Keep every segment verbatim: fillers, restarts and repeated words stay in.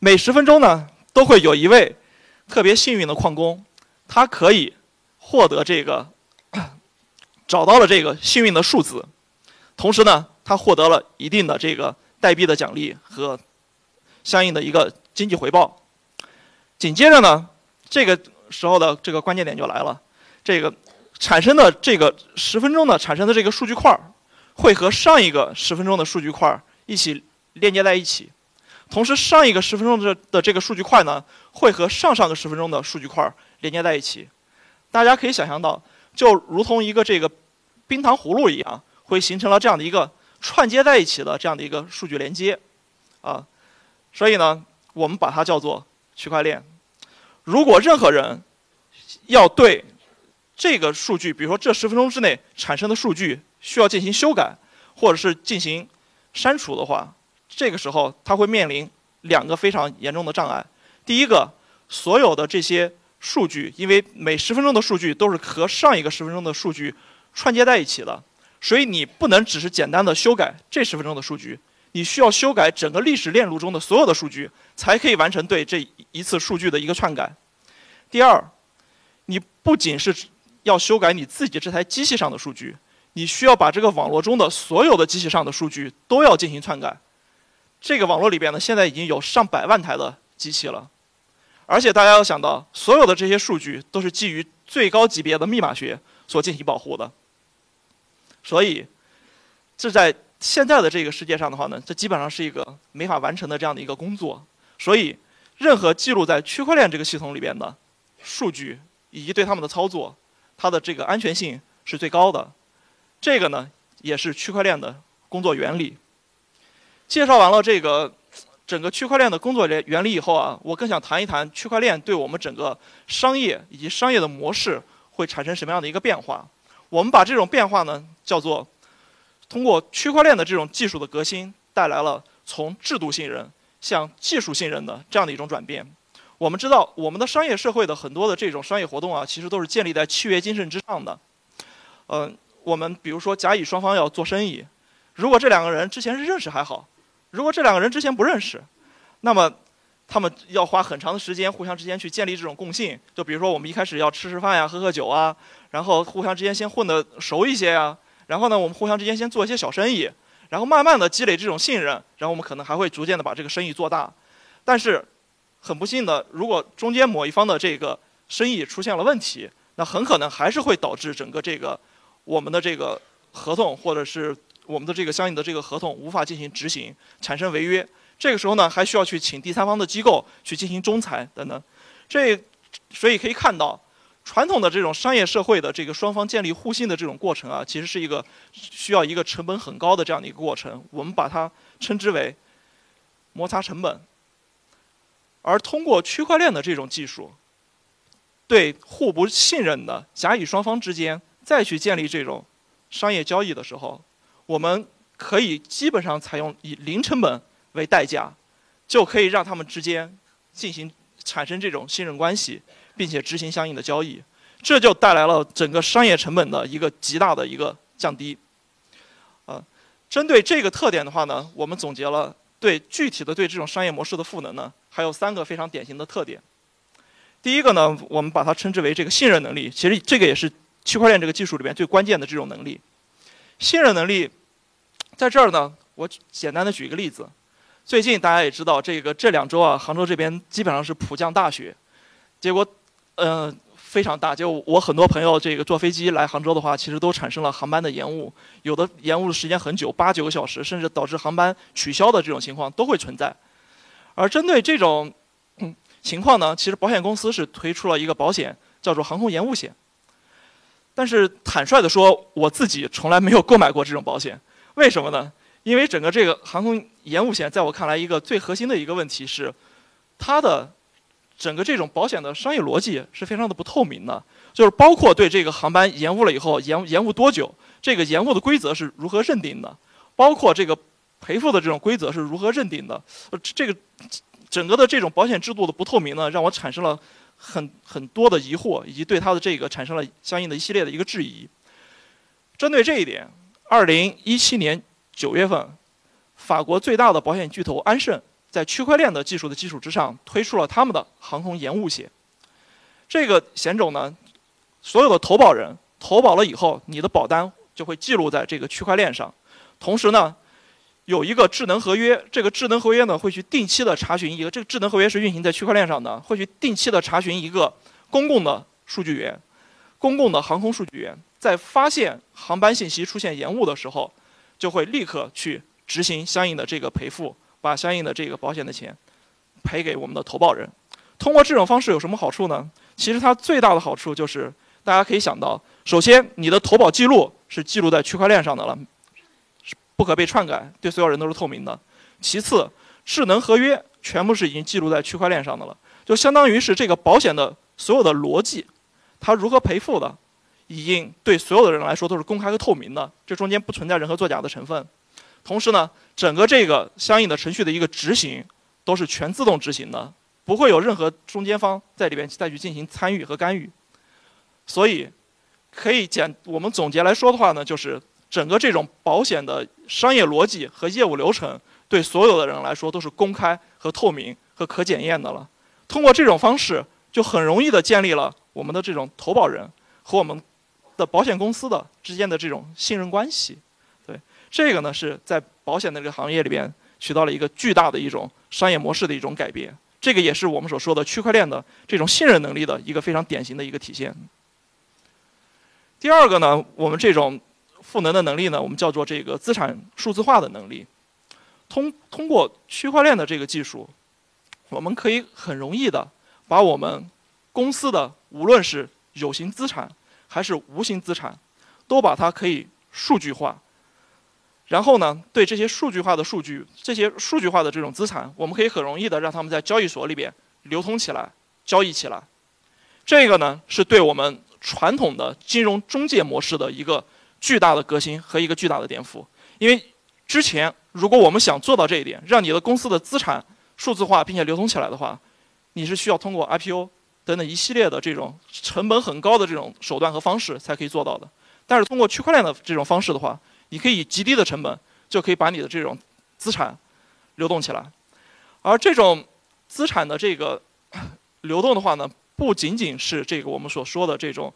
每十分钟呢，都会有一位特别幸运的矿工，他可以获得这个，找到了这个幸运的数字，同时呢，他获得了一定的这个代币的奖励和相应的一个经济回报。紧接着呢，这个时候的这个关键点就来了，这个产生的这个十分钟呢产生的这个数据块会和上一个十分钟的数据块一起链接在一起，同时上一个十分钟的的这个数据块呢会和上上个十分钟的数据块连接在一起。大家可以想象到，就如同一个这个冰糖葫芦一样，会形成了这样的一个串接在一起的这样的一个数据连接啊。所以呢，我们把它叫做区块链。如果任何人要对这个数据，比如说这十分钟之内产生的数据需要进行修改或者是进行删除的话，这个时候他会面临两个非常严重的障碍。第一个，所有的这些数据，因为每十分钟的数据都是和上一个十分钟的数据串接在一起的，所以你不能只是简单的修改这十分钟的数据，你需要修改整个历史链路中的所有的数据，才可以完成对这一次数据的一个篡改。第二，你不仅是要修改你自己这台机器上的数据，你需要把这个网络中的所有的机器上的数据都要进行篡改。这个网络里边呢，现在已经有上百万台的机器了，而且大家要想到，所有的这些数据都是基于最高级别的密码学所进行保护的。所以，这在现在的这个世界上的话呢，这基本上是一个没法完成的这样的一个工作。所以，任何记录在区块链这个系统里边的数据以及对他们的操作，它的这个安全性是最高的。这个呢，也是区块链的工作原理。介绍完了这个整个区块链的工作原理以后啊，我更想谈一谈区块链对我们整个商业以及商业的模式会产生什么样的一个变化。我们把这种变化呢叫做，通过区块链的这种技术的革新，带来了从制度信任向技术信任的这样的一种转变。我们知道，我们的商业社会的很多的这种商业活动啊，其实都是建立在契约精神之上的。嗯、呃，我们比如说甲乙双方要做生意，如果这两个人之前是认识还好。如果这两个人之前不认识，那么他们要花很长的时间互相之间去建立这种共性。就比如说我们一开始要吃吃饭呀，喝喝酒啊，然后互相之间先混得熟一些呀，然后呢我们互相之间先做一些小生意，然后慢慢的积累这种信任，然后我们可能还会逐渐的把这个生意做大。但是很不幸的，如果中间某一方的这个生意出现了问题，那很可能还是会导致整个这个我们的这个合同或者是我们的这个相应的这个合同无法进行执行，产生违约。这个时候呢，还需要去请第三方的机构去进行仲裁等等。这，所以可以看到，传统的这种商业社会的这个双方建立互信的这种过程啊，其实是一个需要一个成本很高的这样的一个过程，我们把它称之为摩擦成本。而通过区块链的这种技术，对互不信任的甲乙双方之间再去建立这种商业交易的时候，我们可以基本上采用以零成本为代价，就可以让他们之间进行产生这种信任关系，并且执行相应的交易，这就带来了整个商业成本的一个极大的一个降低。啊，针对这个特点的话呢，我们总结了对具体的对这种商业模式的赋能呢，还有三个非常典型的特点。第一个呢，我们把它称之为这个信任能力，其实这个也是区块链这个技术里面最关键的这种能力。信任能力。在这儿呢，我简单的举一个例子。最近大家也知道，这个这两周啊，杭州这边基本上是普降大雪，结果，嗯、呃，非常大。结果我很多朋友这个坐飞机来杭州的话，其实都产生了航班的延误，有的延误的时间很久，八九个小时，甚至导致航班取消的这种情况都会存在。而针对这种、嗯、情况呢，其实保险公司是推出了一个保险，叫做航空延误险。但是坦率的说，我自己从来没有购买过这种保险。为什么呢？因为整个这个航空延误险，在我看来，一个最核心的一个问题是，它的整个这种保险的商业逻辑是非常的不透明的，就是包括对这个航班延误了以后，延延误多久，这个延误的规则是如何认定的，包括这个赔付的这种规则是如何认定的，这个整个的这种保险制度的不透明呢，让我产生了很很多的疑惑，以及对它的这个产生了相应的一系列的一个质疑。针对这一点。二零一七年九月份，法国最大的保险巨头安盛在区块链的技术的基础之上，推出了他们的航空延误险。这个险种呢，所有的投保人投保了以后，你的保单就会记录在这个区块链上。同时呢，有一个智能合约，这个智能合约呢会去定期的查询一个，这个智能合约是运行在区块链上的，会去定期的查询一个公共的数据源，公共的航空数据源，在发现航班信息出现延误的时候，就会立刻去执行相应的这个赔付。 把相应的这个保险的钱赔给我们的投保人。通过这种方式有什么好处呢？其实它最大的好处就是，大家可以想到，首先你的投保记录是记录在区块链上的了，不可被篡改，对所有人都是透明的。其次，智能合约全部是已经记录在区块链上的了，就相当于是这个保险的所有的逻辑，它如何赔付的，已经对所有的人来说都是公开和透明的，这中间不存在任何作假的成分。 同时呢，整个这个相应的程序的一个执行都是全自动执行的，不会有任何中间方在里边再去进行参与和干预。所以，可以简我们总结来说的话呢，就是整个这种保险的商业逻辑和业务流程，对所有的人来说都是公开和透明和可检验的了。通过这种方式，就很容易的建立了我们的这种投保人和我们的保险公司的之间的这种信任关系。 这个呢是在保险的这个行业里边起到了一个巨大的一种商业模式的一种改变，这个也是我们所说的区块链的这种信任能力的一个非常典型的一个体现。第二个呢，我们这种赋能的能力呢，我们叫做这个资产数字化的能力。通通过区块链的这个技术，我们可以很容易的把我们公司的无论是有形资产还是无形资产，都把它可以数据化。 然后呢，对这些数据化的数据，这些数据化的这种资产，我们可以很容易的让他们在交易所里边流通起来、交易起来。这个呢，是对我们传统的金融中介模式的一个巨大的革新和一个巨大的颠覆。因为之前，如果我们想做到这一点，让你的公司的资产数字化并且流通起来的话，你是需要通过 I P O 等等一系列的这种成本很高的这种手段和方式才可以做到的。但是通过区块链的这种方式的话， 你可以以极低的成本，就可以把你的这种资产流动起来。而这种资产的这个流动的话呢，不仅仅是这个我们所说的这种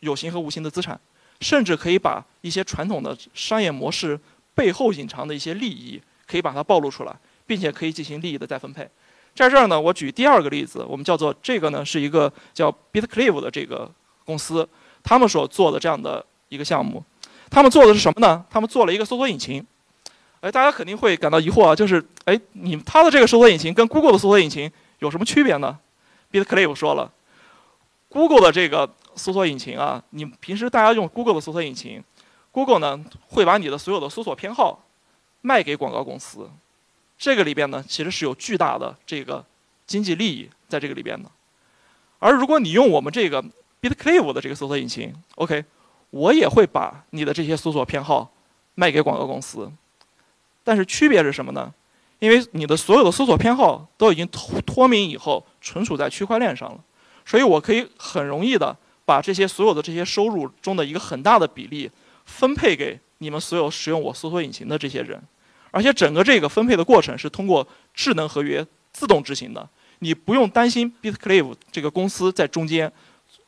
有形和无形的资产，甚至可以把一些传统的商业模式背后隐藏的一些利益，可以把它暴露出来，并且可以进行利益的再分配。在这儿呢，我举第二个例子，我们叫做这个呢是一个叫 Bitclive 的这个公司，他们所做的这样的一个项目。 他们做的是什么呢？他们做了一个搜索引擎，哎，大家肯定会感到疑惑啊，就是哎，你他的这个搜索引擎跟 Google 的搜索引擎有什么区别呢 ？Bitclive 说了 ，Google 的这个搜索引擎啊，你平时大家用 Google 的搜索引擎 ，Google 呢会把你的所有的搜索偏好卖给广告公司，这个里边呢其实是有巨大的这个经济利益在这个里边的。而如果你用我们这个 Bitclive 的这个搜索引擎 ，OK。 我也会把你的这些搜索偏好卖给广告公司，但是区别是什么呢？因为你的所有的搜索偏好都已经脱敏以后存储在区块链上了，所以我可以很容易的把这些所有的这些收入中的一个很大的比例分配给你们所有使用我搜索引擎的这些人，而且整个这个分配的过程是通过智能合约自动执行的，你不用担心 Bitclive 这个公司在中间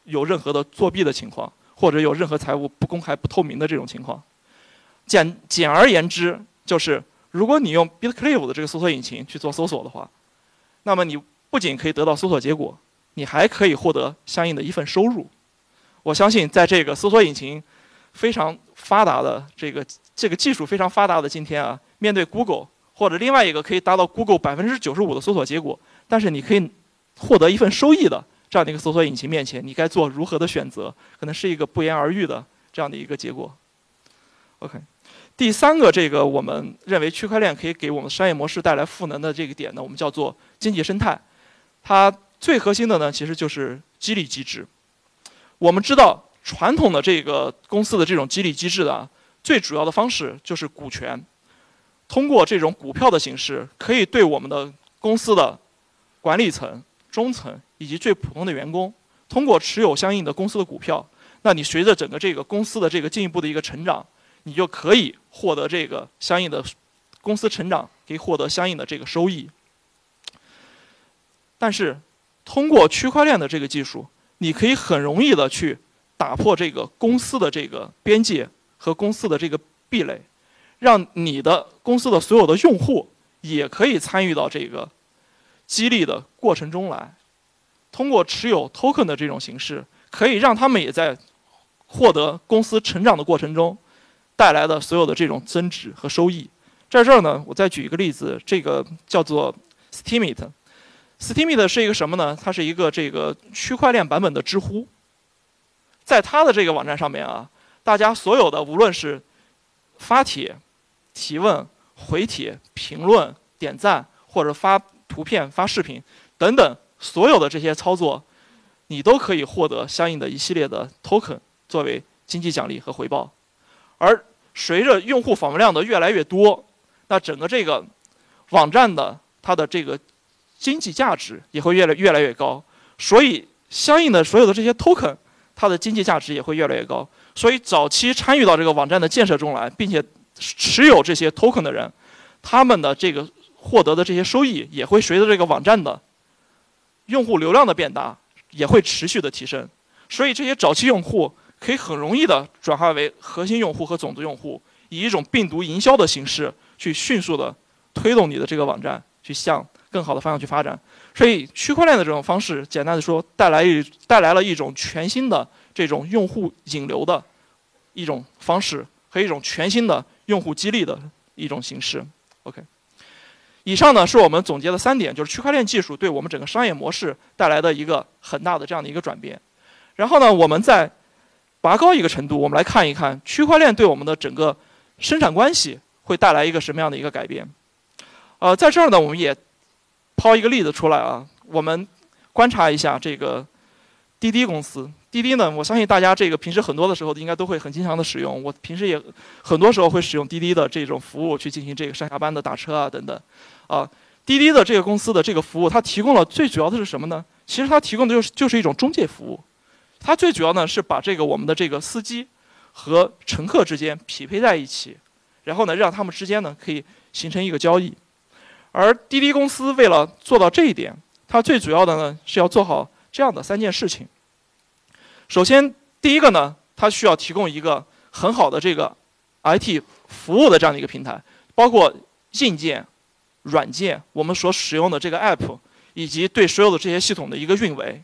有任何的作弊的情况。 或者有任何财务不公开、不透明的这种情况，简简而言之，就是如果你用 Bitclive 的这个搜索引擎去做搜索的话，那么你不仅可以得到搜索结果，你还可以获得相应的一份收入。我相信，在这个搜索引擎非常发达的这个这个技术非常发达的今天啊，面对 Google 或者另外一个可以达到 Google 百分之九十五的搜索结果，但是你可以获得一份收益的。 这样的一个搜索引擎面前，你该做如何的选择，可能是一个不言而喻的这样的一个结果。OK， 第三个，这个我们认为区块链可以给我们商业模式带来赋能的这个点呢，我们叫做经济生态。它最核心的呢，其实就是激励机制。我们知道，传统的这个公司的这种激励机制啊，最主要的方式就是股权，通过这种股票的形式，可以对我们的公司的管理层、中层。 以及最普通的员工，通过持有相应的公司的股票，那你随着整个这个公司的这个进一步的一个成长，你就可以获得这个相应的公司成长，可以获得相应的这个收益。但是通过区块链的这个技术，你可以很容易的去打破这个公司的这个边界和公司的这个壁垒，让你的公司的所有的用户也可以参与到这个激励的过程中来。通过持有 token 的这种形式，可以让他们也在获得公司成长的过程中带来的所有的这种增值和收益。在这儿呢，我再举一个例子，这个叫做 Steemit。Steemit 是一个什么呢？它是一个这个区块链版本的知乎。在它的这个网站上面啊，大家所有的无论是发帖、提问、回帖、评论、点赞，或者发图片、发视频等等，所有的这些操作，你都可以获得相应的一系列的 token 作为经济奖励和回报。而随着用户访问量的越来越多，那整个这个网站的它的这个经济价值也会越来越来越高，所以相应的所有的这些 token 它的经济价值也会越来越高。所以早期参与到这个网站的建设中来，并且持有这些 token 的人，他们的这个获得的这些收益也会随着这个网站的用户流量的变大，也会持续的提升。所以这些早期用户可以很容易的转化为核心用户和种子用户，以一种病毒营销的形式去迅速的推动你的这个网站去向更好的方向去发展。所以区块链的这种方式，简单的说，带来一带来了一种全新的这种用户引流的一种方式和一种全新的用户激励的一种形式。OK， 以上呢是我们总结的三点，就是区块链技术对我们整个商业模式带来的一个很大的这样的一个转变。然后呢，我们再拔高一个程度，我们来看一看区块链对我们的整个生产关系会带来一个什么样的一个改变。呃，在这儿呢，我们也抛一个例子出来啊，我们观察一下这个滴滴公司。滴滴呢，我相信大家这个平时很多的时候应该都会很经常的使用，我平时也很多时候会使用滴滴的这种服务去进行这个上下班的打车啊等等。啊，滴滴的这个公司的这个服务，它提供了最主要的是什么呢？其实它提供的就是就是一种中介服务，它最主要呢是把这个我们的这个司机和乘客之间匹配在一起，然后呢让他们之间呢可以形成一个交易。而滴滴公司为了做到这一点，它最主要的呢是要做好这样的三件事情。首先，第一个呢，它需要提供一个很好的这个 I T 服务的这样的一个平台，包括硬件、软件，我们所使用的这个 App， 以及对所有的这些系统的一个运维。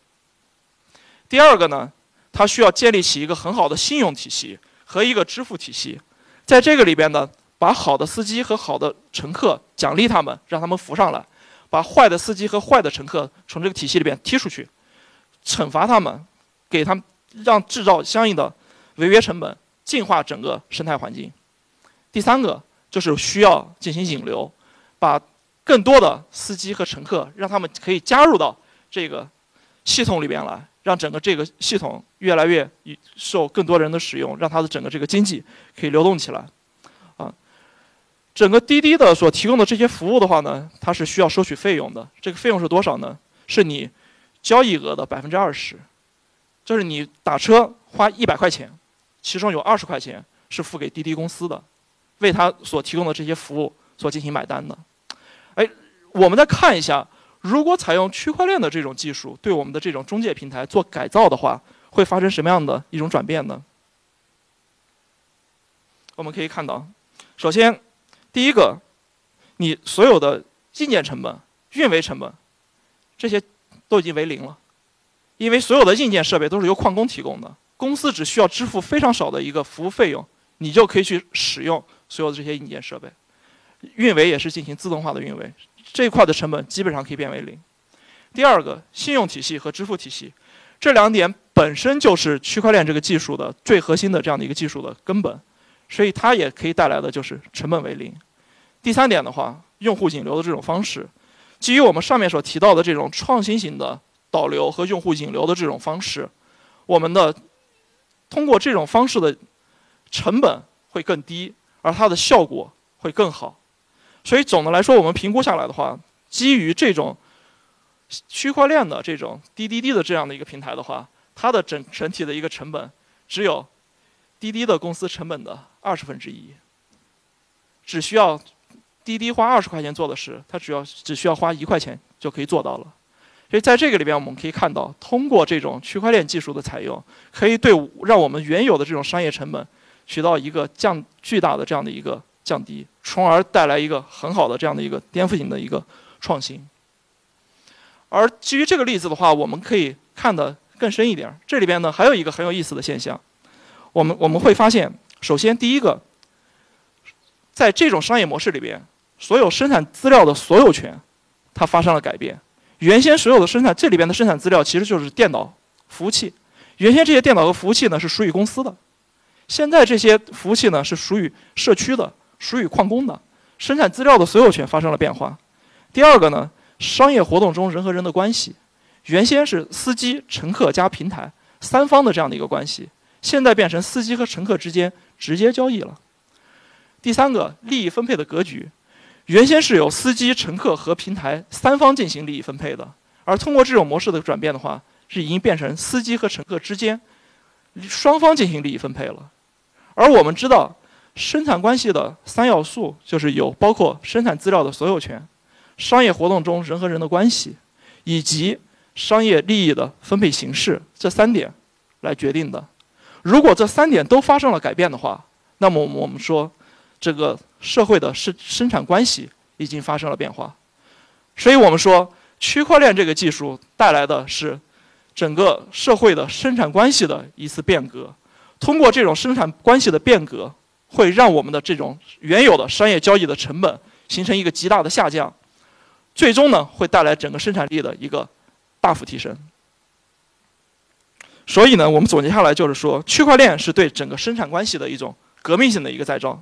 第二个呢，它需要建立起一个很好的信用体系和一个支付体系，在这个里边呢，把好的司机和好的乘客奖励他们，让他们扶上来；把坏的司机和坏的乘客从这个体系里边踢出去，惩罚他们，给他们让制造相应的违约成本，净化整个生态环境。第三个就是需要进行引流，把更多的司机和乘客让他们可以加入到这个系统里边来，让整个这个系统越来越受更多人的使用，让它的整个这个经济可以流动起来。整个滴滴的所提供的这些服务的话呢，它是需要收取费用的。这个费用是多少呢？是你交易额的 百分之二十， 就是你打车花一百块钱，其中有二十块钱是付给滴滴公司的，为它所提供的这些服务所进行买单的。哎，我们再看一下，如果采用区块链的这种技术对我们的这种中介平台做改造的话，会发生什么样的一种转变呢？我们可以看到，首先第一个，你所有的硬件成本、运维成本，这些都已经为零了，因为所有的硬件设备都是由矿工提供的，公司只需要支付非常少的一个服务费用，你就可以去使用所有的这些硬件设备。运维也是进行自动化的运维，这一块的成本基本上可以变为零。第二个，信用体系和支付体系，这两点本身就是区块链这个技术的最核心的这样的一个技术的根本，所以它也可以带来的就是成本为零。第三点的话，用户引流的这种方式，基于我们上面所提到的这种创新型的导流和用户引流的这种方式，我们的通过这种方式的成本会更低，而它的效果会更好。所以总的来说，我们评估下来的话，基于这种区块链的这种滴滴滴的这样的一个平台的话，它的整整体的一个成本只有滴滴的公司成本的二十分之一，只需要滴滴花二十块钱做的事，它只要只需要花一块钱就可以做到了。所以在这个里边，我们可以看到，通过这种区块链技术的采用，可以对让我们原有的这种商业成本起到一个降巨大的这样的一个降低，从而带来一个很好的这样的一个颠覆性的一个创新。而基于这个例子的话，我们可以看得更深一点。这里边呢，还有一个很有意思的现象，我们我们会发现，首先第一个，在这种商业模式里边，所有生产资料的所有权，它发生了改变。原先所有的生产这里边的生产资料其实就是电脑、服务器。原先这些电脑和服务器呢是属于公司的，现在这些服务器呢是属于社区的、属于矿工的。生产资料的所有权发生了变化。第二个呢，商业活动中人和人的关系，原先是司机、乘客加平台三方的这样的一个关系，现在变成司机和乘客之间直接交易了。第三个，利益分配的格局。原先是由司机、乘客和平台三方进行利益分配的，而通过这种模式的转变的话，是已经变成司机和乘客之间双方进行利益分配了。而我们知道，生产关系的三要素就是有包括生产资料的所有权、商业活动中人和人的关系，以及商业利益的分配形式，这三点来决定的。如果这三点都发生了改变的话，那么我们说这个社会的生产关系已经发生了变化。所以我们说，区块链这个技术带来的是整个社会的生产关系的一次变革。通过这种生产关系的变革，会让我们的这种原有的商业交易的成本形成一个极大的下降，最终呢会带来整个生产力的一个大幅提升。所以呢，我们总结下来就是说，区块链是对整个生产关系的一种革命性的一个再造。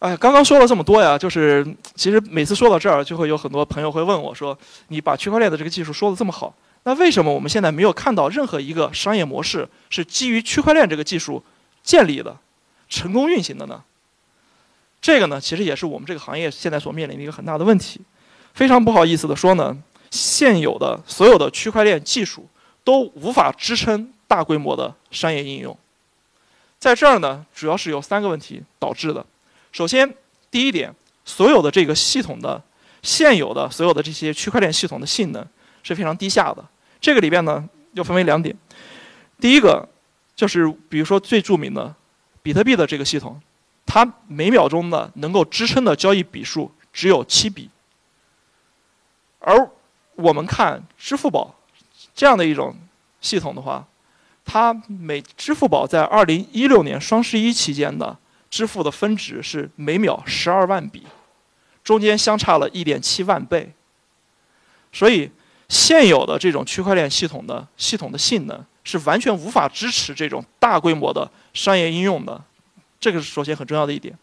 哎，刚刚说了这么多呀，就是其实每次说到这儿，就会有很多朋友会问我说：“你把区块链的这个技术说得这么好，那为什么我们现在没有看到任何一个商业模式是基于区块链这个技术建立的、成功运行的呢？”这个呢，其实也是我们这个行业现在所面临的一个很大的问题。非常不好意思的说呢，现有的所有的区块链技术都无法支撑大规模的商业应用。在这儿呢，主要是有三个问题导致的。首先，第一点，所有的这个系统的现有的所有的这些区块链系统的性能是非常低下的。这个里边呢，又分为两点。第一个就是，比如说最著名的比特币的这个系统，它每秒钟呢能够支撑的交易笔数只有七笔。而我们看支付宝这样的一种系统的话，它每支付宝在二零一六年双十一期间的支付的分值是每秒十二万笔，中间相差了一点七万倍。所以，现有的这种区块链系统的系统的性能是完全无法支持这种大规模的商业应用的，这个是首先很重要的一点。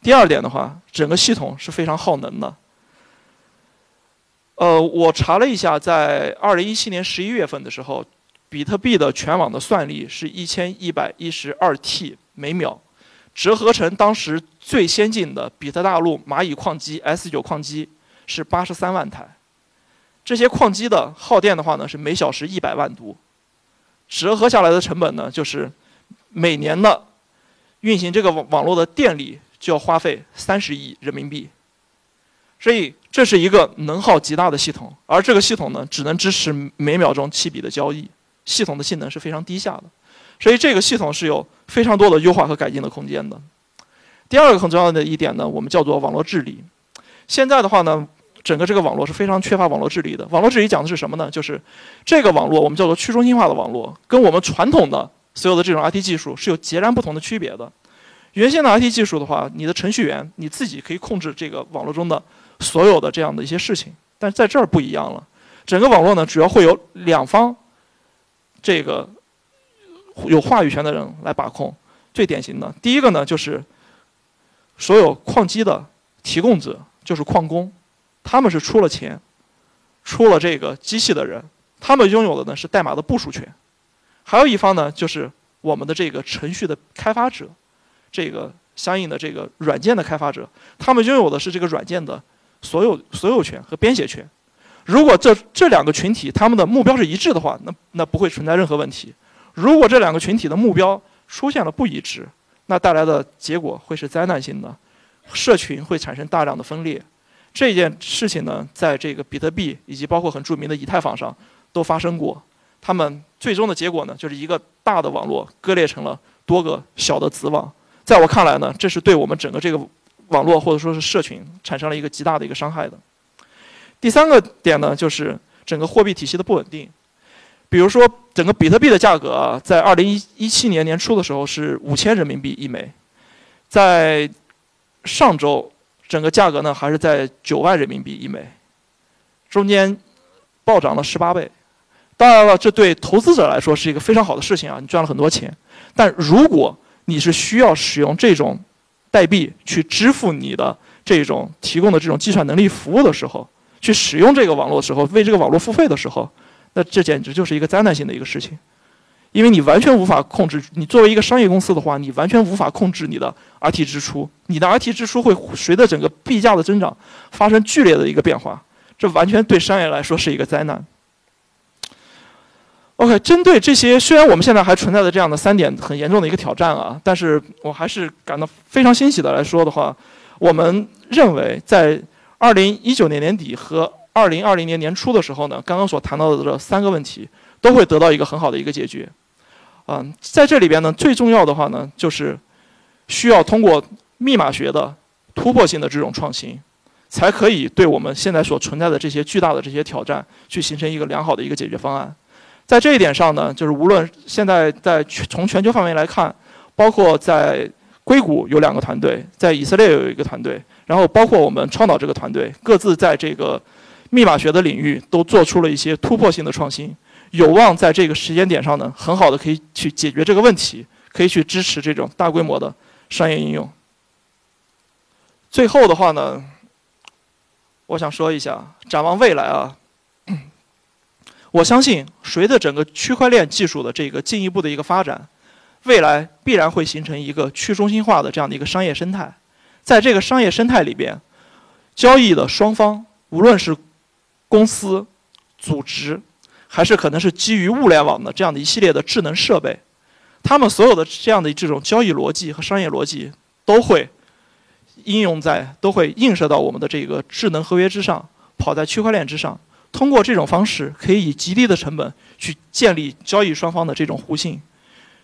第二点的话，整个系统是非常耗能的。呃，我查了一下，在二零一七年十一月份的时候，比特币的全网的算力是一千一百一十二 T 每秒。折合成当时最先进的比特大陆蚂蚁矿机 S 九 矿机是八十三万台，这些矿机的耗电的话呢是每小时一百万度，折合下来的成本呢就是每年的运行这个网络的电力就要花费三十亿人民币，所以这是一个能耗极大的系统，而这个系统呢只能支持每秒钟七笔的交易，系统的性能是非常低下的。所以这个系统是有非常多的优化和改进的空间的。第二个很重要的一点呢，我们叫做网络治理。现在的话呢，整个这个网络是非常缺乏网络治理的。网络治理讲的是什么呢？就是这个网络我们叫做去中心化的网络，跟我们传统的所有的这种 I T 技术是有截然不同的区别的。原先的 I T 技术的话，你的程序员你自己可以控制这个网络中的所有的这样的一些事情，但在这儿不一样了。整个网络呢，主要会有两方这个有话语权的人来把控。最典型的第一个呢，就是所有矿机的提供者，就是矿工，他们是出了钱出了这个机器的人，他们拥有的呢是代码的部署权。还有一方呢，就是我们的这个程序的开发者，这个相应的这个软件的开发者，他们拥有的是这个软件的所有所有权和编写权。如果这这两个群体他们的目标是一致的话，那那不会存在任何问题。如果这两个群体的目标出现了不一致，那带来的结果会是灾难性的，社群会产生大量的分裂，这件事情呢，在这个比特币以及包括很著名的以太坊上都发生过。他们最终的结果呢，就是一个大的网络割裂成了多个小的子网。在我看来呢，这是对我们整个这个网络或者说是社群产生了一个极大的一个伤害的。第三个点呢，就是整个货币体系的不稳定。比如说，整个比特币的价格啊，在二零一七年年初的时候是五千人民币一枚，在上周。 整个价格呢还是在九万人民币一枚，中间暴涨了十八倍。当然了，这对投资者来说是一个非常好的事情啊，你赚了很多钱。但如果你是需要使用这种代币去支付你的这种提供的这种计算能力服务的时候，去使用这个网络的时候，为这个网络付费的时候，那这简直就是一个灾难性的一个事情，因为你完全无法控制。你作为一个商业公司的话，你完全无法控制你的 R T 支出。 你的 R T 支出会随着整个币价的增长发生剧烈的一个变化，这完全对商业来说是一个灾难。OK， 针对这些，虽然我们现在还存在的这样的三点很严重的一个挑战啊，但是我还是感到非常欣喜的来说的话，我们认为在二零一九年年底和二零二零年年初的时候呢，刚刚所谈到的这三个问题都会得到一个很好的一个解决。嗯，在这里边呢，最重要的话呢，就是需要通过 密码学的突破性的这种创新，才可以对我们现在所存在的这些巨大的这些挑战，去形成一个良好的一个解决方案。在这一点上呢，就是无论现在在从全球范围来看，包括在硅谷有两个团队，在以色列有一个团队，然后包括我们超脑这个团队，各自在这个密码学的领域都做出了一些突破性的创新，有望在这个时间点上呢，很好的可以去解决这个问题，可以去支持这种大规模的商业应用。 最后的话呢，我想说一下，展望未来啊，我相信随着整个区块链技术的这个进一步的一个发展，未来必然会形成一个去中心化的这样的一个商业生态。在这个商业生态里边，交易的双方，无论是公司、组织，还是可能是基于物联网的这样的一系列的智能设备，他们所有的这样的这种交易逻辑和商业逻辑都会 应用在都会映射到我们的这个智能合约之上，跑在区块链之上。通过这种方式，可以以极低的成本去建立交易双方的这种互信，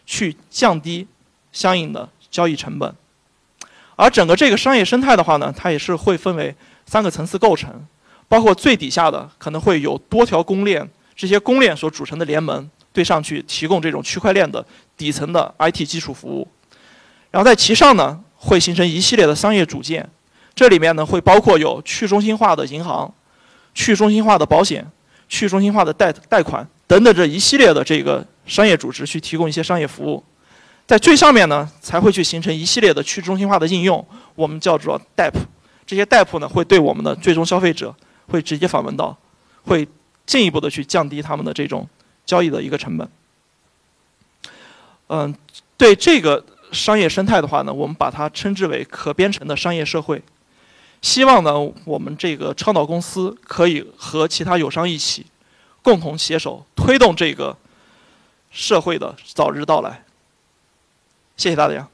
去降低相应的交易成本。而整个这个商业生态的话呢，它也是会分为三个层次构成，包括最底下的可能会有多条公链，这些公链所组成的联盟对上去提供这种区块链的底层的 I T 基础服务，然后在其上呢， 会形成一系列的商业组件，这里面呢会包括有去中心化的银行、去中心化的保险、去中心化的贷贷款等等这一系列的这个商业组织去提供一些商业服务，在最上面呢才会去形成一系列的去中心化的应用，我们叫做 D A P P。这些 D A P P 呢会对我们的最终消费者会直接访问到，会进一步的去降低他们的这种交易的一个成本。嗯，对这个 商业生态的话呢，我们把它称之为可编程的商业社会。希望呢，我们这个超脑公司可以和其他友商一起，共同携手推动这个社会的早日到来。谢谢大家。